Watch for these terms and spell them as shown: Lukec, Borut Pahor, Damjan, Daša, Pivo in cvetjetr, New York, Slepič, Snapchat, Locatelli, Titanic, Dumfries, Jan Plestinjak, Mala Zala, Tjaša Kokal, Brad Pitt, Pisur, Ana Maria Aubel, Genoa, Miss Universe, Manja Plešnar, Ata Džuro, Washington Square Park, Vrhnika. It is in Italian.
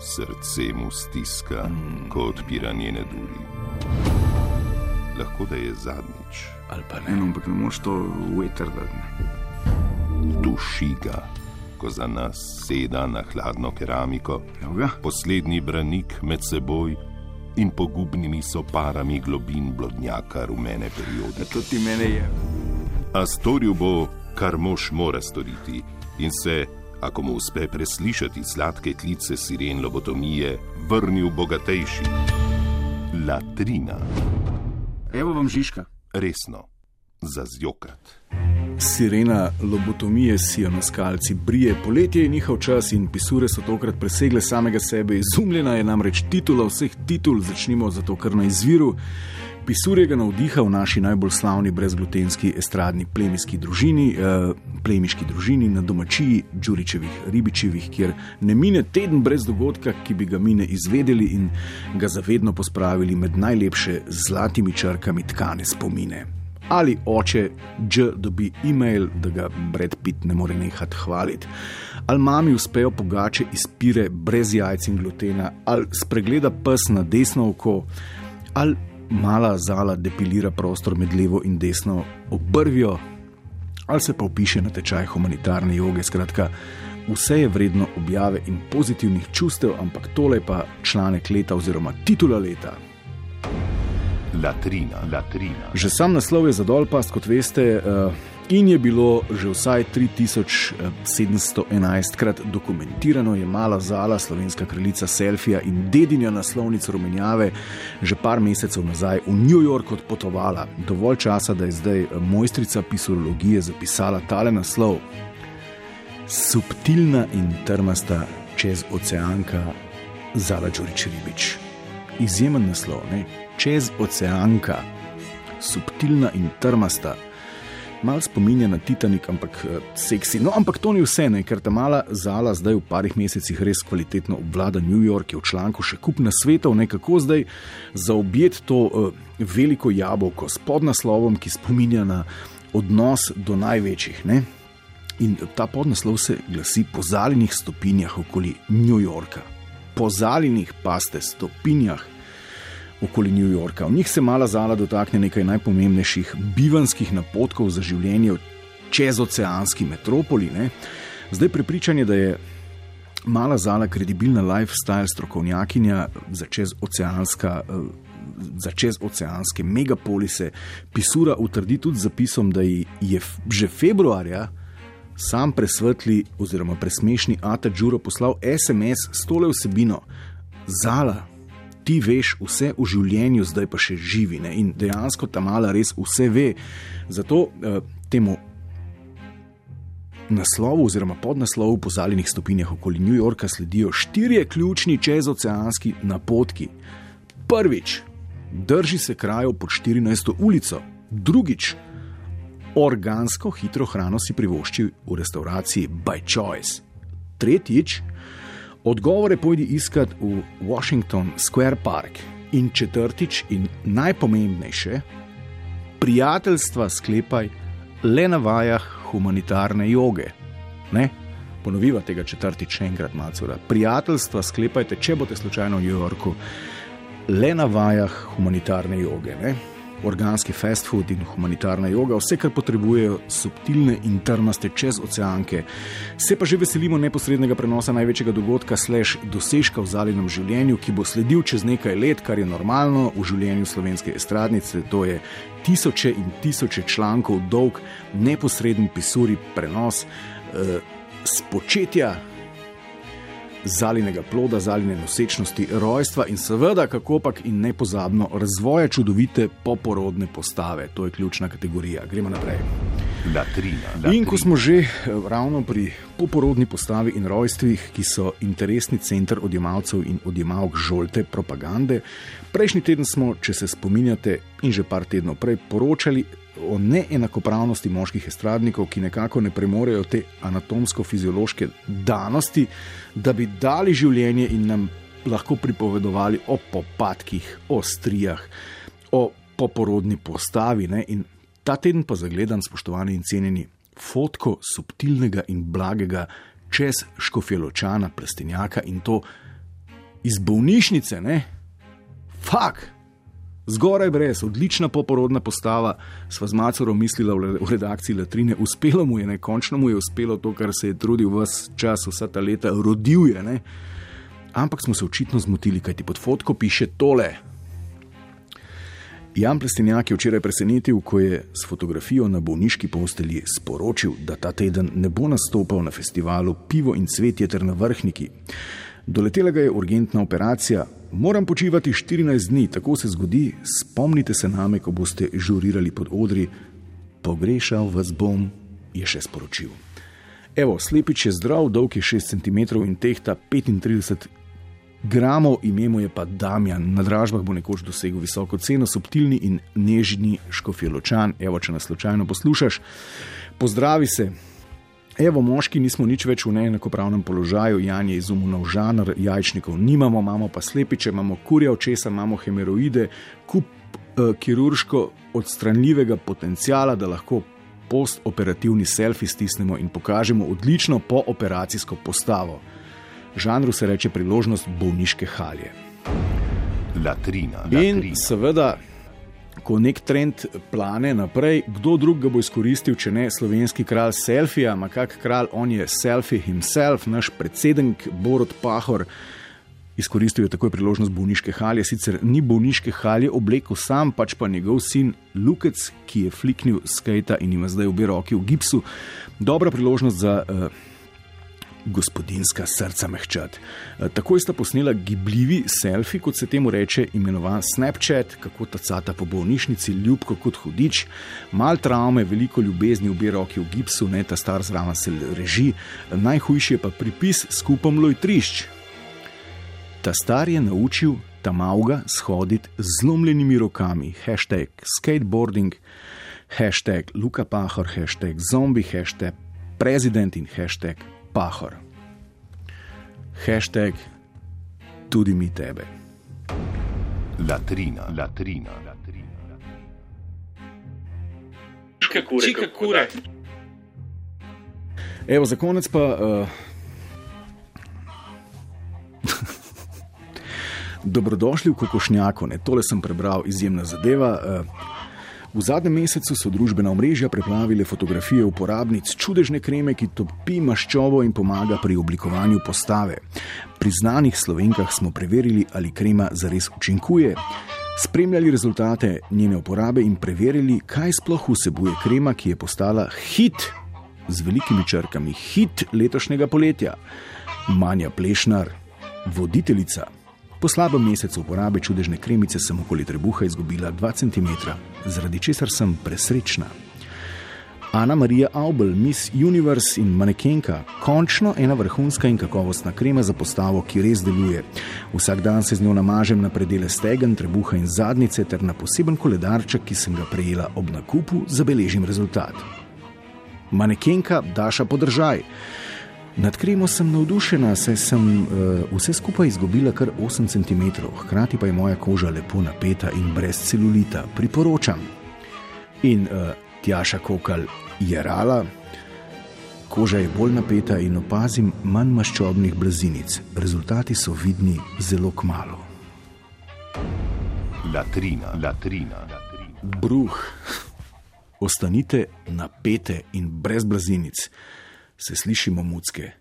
Srce mu stiska, ko odpira njene duri. Lahko da je zadnjič. Ali pa ne, ampak ne moreš to ujetrdati. Duši ga, ko za nas seda na hladno keramiko, poslednji branik med seboj in pogubnimi soparami globin blodnjaka rumene periode. To ti mene je. A storil bo, kar mož mora storiti, in se, ako mu uspe preslišati sladke klice siren lobotomije, vrnil bogatejši. Latrina. Evo vam Žiška. Resno. Za zjokat. Sirena lobotomije si jo na skalci brije. Poletje je njihov čas in pisure so tokrat presegle samega sebe. Izumljena je namreč titula vseh titul, začnimo zato kar na izviru. Pisur je ga navdihal naši najbolj slavni brezglutenski estradni plemiški družini na domačiji Đuričevih Ribičevih, kjer ne mine teden brez dogodka, ki bi ga mi ne izvedeli in ga zavedno pospravili med najlepše zlatimi črkami tkane spomine. Ali oče Dž dobi e-mail, da ga Brad Pitt ne more nehati hvaliti. Ali mami uspejo pogače iz pire brez jajc in glutena, ali spregleda pes na desno oko, ali Mala Zala depilira prostor med levo in desno obrvjo, ali se pa upiše na tečaj humanitarne joge. Skratka, vse je vredno objave in pozitivnih čustev, ampak tole pa članek leta oziroma titula leta. Latrina. Že sam naslov je zadol past, kot veste, in je bilo že vsaj 3711-krat dokumentirano, je Mala Zala, slovenska kraljica selfija in dedinja naslovnic rumenjave, že par mesecev nazaj v New York odpotovala. Dovolj časa, da je zdaj mojstrica pisurologije zapisala tale naslov. Subtilna in trmasta čez oceanka Zala Đurić Ribič. Izjemen naslov, ne? Čez oceanka. Subtilna in trmasta. Mal spominja na Titanic, ampak seksi. No, ampak to ni vse, ne, ker ta Mala Zala zdaj v parih mesecih res kvalitetno obvlada New York, je v članku še kup nasvetov, nekako zdaj zaobjet to veliko jabolko s podnaslovom, ki spominja na odnos do največjih, ne. In ta podnaslov se glasi Po zalinih stopinjah okoli New Yorka. Po zalinih, paste, stopinjah okoli New Yorka. V njih se Mala Zala dotakne nekaj najpomembnejših bivanskih napotkov za življenje v čezoceanski metropoli, ne? Zdaj prepričanje, da je Mala Zala kredibilna lifestyle strokovnjakinja za čezoceanske megapolise, pisura utrdi tudi zapisom, da ji je že februarja sam presvetli oziroma presmešni Ata Džuro poslal SMS s tole vsebino. Zala, ti veš vse o življenju, zdaj pa še živi, ne? In dejansko ta Mala res vse ve. Zato temu naslovu oziroma podnaslovu Po zalinih stopinjah okoli New Yorka sledijo 4 ključni čezoceanski napotki. Prvič, drži se krajev pod 14. ulico. Drugič, organsko hitro hrano si privošči v restavraciji By Choice. Tretjič, odgovore pojdi iskat v Washington Square Park. In četrtič in najpomembnejše, prijateljstva sklepaj le na vajah humanitarne joge. Ne? Ponoviva tega četrtič še enkrat, Macura. Prijateljstva sklepajte, če boste slučajno v New Yorku, le na vajah humanitarne joge. Ne? Organski fast food in humanitarna joga, vse, kar potrebujejo subtilne in trmaste čez oceanke. Se pa že veselimo neposrednega prenosa največjega dogodka / dosežka v zalinem življenju, ki bo sledil čez nekaj let, kar je normalno v življenju slovenske estradnice. To je tisoče in tisoče člankov dolg neposreden pisuri prenos s početja zalinega ploda, zaline nosečnosti, rojstva in seveda, kakopak in nepozabno, razvoja čudovite poporodne postave. To je ključna kategorija. Gremo naprej. Latrina. In ko smo že ravno pri poporodni postavi in rojstvih, ki so interesni center odjemalcev in odjemalk žolte propagande, prejšnji teden smo, če se spominjate, in že par tednov prej poročali o neenakopravnosti moških estradnikov, ki nekako ne premorejo te anatomsko-fiziološke danosti, da bi dali življenje in nam lahko pripovedovali o popadkih, o strijah, o poporodni postavi, ne? In ta teden pa zagledam, spoštovani in cenjeni, fotko subtilnega in blagega čez Škofjeločana Plestinjaka, in to iz bolnišnice, ne? Fak! Zgoraj brez, odlična poporodna postava, sva z macero mislila v redakciji Latrine, uspelo mu je, ne, končno mu je uspelo to, kar se je trudil ves čas, vsa ta leta, rodil je, ne? Ampak smo se očitno zmotili, kajti pod fotko piše tole. Jan Plestinjak je včeraj presenetil, ko je s fotografijo na bolniški postelji sporočil, da ta teden ne bo nastopal na festivalu Pivo in cvetjetr na Vrhniki. Doletela ga je urgentna operacija. Moram počivati 14 dni, tako se zgodi. Spomnite se name, ko boste žurirali pod odri. Pogrešal vas bom, je še sporočil. Evo, Slepič je zdrav, dolg je 6 cm in tehta 35 gramov, ime mu je pa Damjan. Na dražbah bo nekoč dosegel visoko ceno, subtilni in nežni Škofjeločan. Evo, če nas slučajno poslušaš, pozdravi se. Evo, moški nismo nič več v neenakopravnem položaju, Jan je izumil žanr, jajčnikov nimamo, imamo pa slepiče, imamo kurja očesa, imamo hemeroide, kup kirurško odstranljivega potencijala, da lahko postoperativni selfie stisnemo in pokažemo odlično pooperacijsko postavo. Žanru se reče priložnost bolniške halje. Latrina. In seveda, ko nek trend plane naprej, kdo drug ga bo izkoristil, če ne slovenski kralj selfija, ma kak kralj, on je selfie himself, naš predsednik Borut Pahor. Izkoristil je takoj priložnost bolniške halje, sicer ni bolniške halje oblekel sam, pač pa njegov sin Lukec, ki je fliknil s skejta in ima zdaj obe roki v gipsu. Dobra priložnost za gospodinska srca mehčat. Takoj sta posnela gibljivi selfie, kot se temu reče, imenovan Snapchat, kako tacata po bolnišnici, ljubko kot hudič, mal travme, veliko ljubezni, obe roki v gipsu, ne, ta star zraven se reži, najhujši je pa pripis skupom lojtrišč. Ta star je naučil ta mauga shoditi z zlomljenimi rokami, hashtag skateboarding, hashtag Luka Pahor, hashtag zombi, hashtag prezident in hashtag Pahor. Hashtag tudi mi tebe. Latrina. Čika kure. Evo, za konec pa dobrodošli v kokošnjaku, ne, tole sem prebral, izjemna zadeva. V zadnjem mesecu so družbena omrežja preplavile fotografije uporabnic čudežne kreme, ki topi maščobo in pomaga pri oblikovanju postave. Pri znanih Slovenkah smo preverili, ali krema zares učinkuje, spremljali rezultate njene uporabe in preverili, kaj sploh vsebuje krema, ki je postala hit, z velikimi črkami, hit letošnjega poletja. Manja Plešnar, voditeljica. Po slabem mesecu uporabe čudežne kremice sem okoli trebuha izgubila 2 cm, zaradi česar sem presrečna. Ana Maria Aubel, Miss Universe in manekenka, končno ena vrhunska in kakovostna krema za postavo, ki res deluje. Vsak dan se z njo namažem na predele stegen, trebuha in zadnjice ter na poseben koledarček, ki sem ga prejela ob nakupu, zabeležim rezultat. Manekenka Daša podržaj. Nad kremo sem navdušena, saj sem vse skupaj izgubila kar 8 cm, hkrati pa je moja koža lepo napeta in brez celulita. Priporočam. In Tjaša Kokal je rala. Koža je bolj napeta in opazim manj maščobnih blazinic. Rezultati so vidni zelo kmalu. Latrina. Bruh. Ostanite napete in brez blazinic. Se slišimo mucke,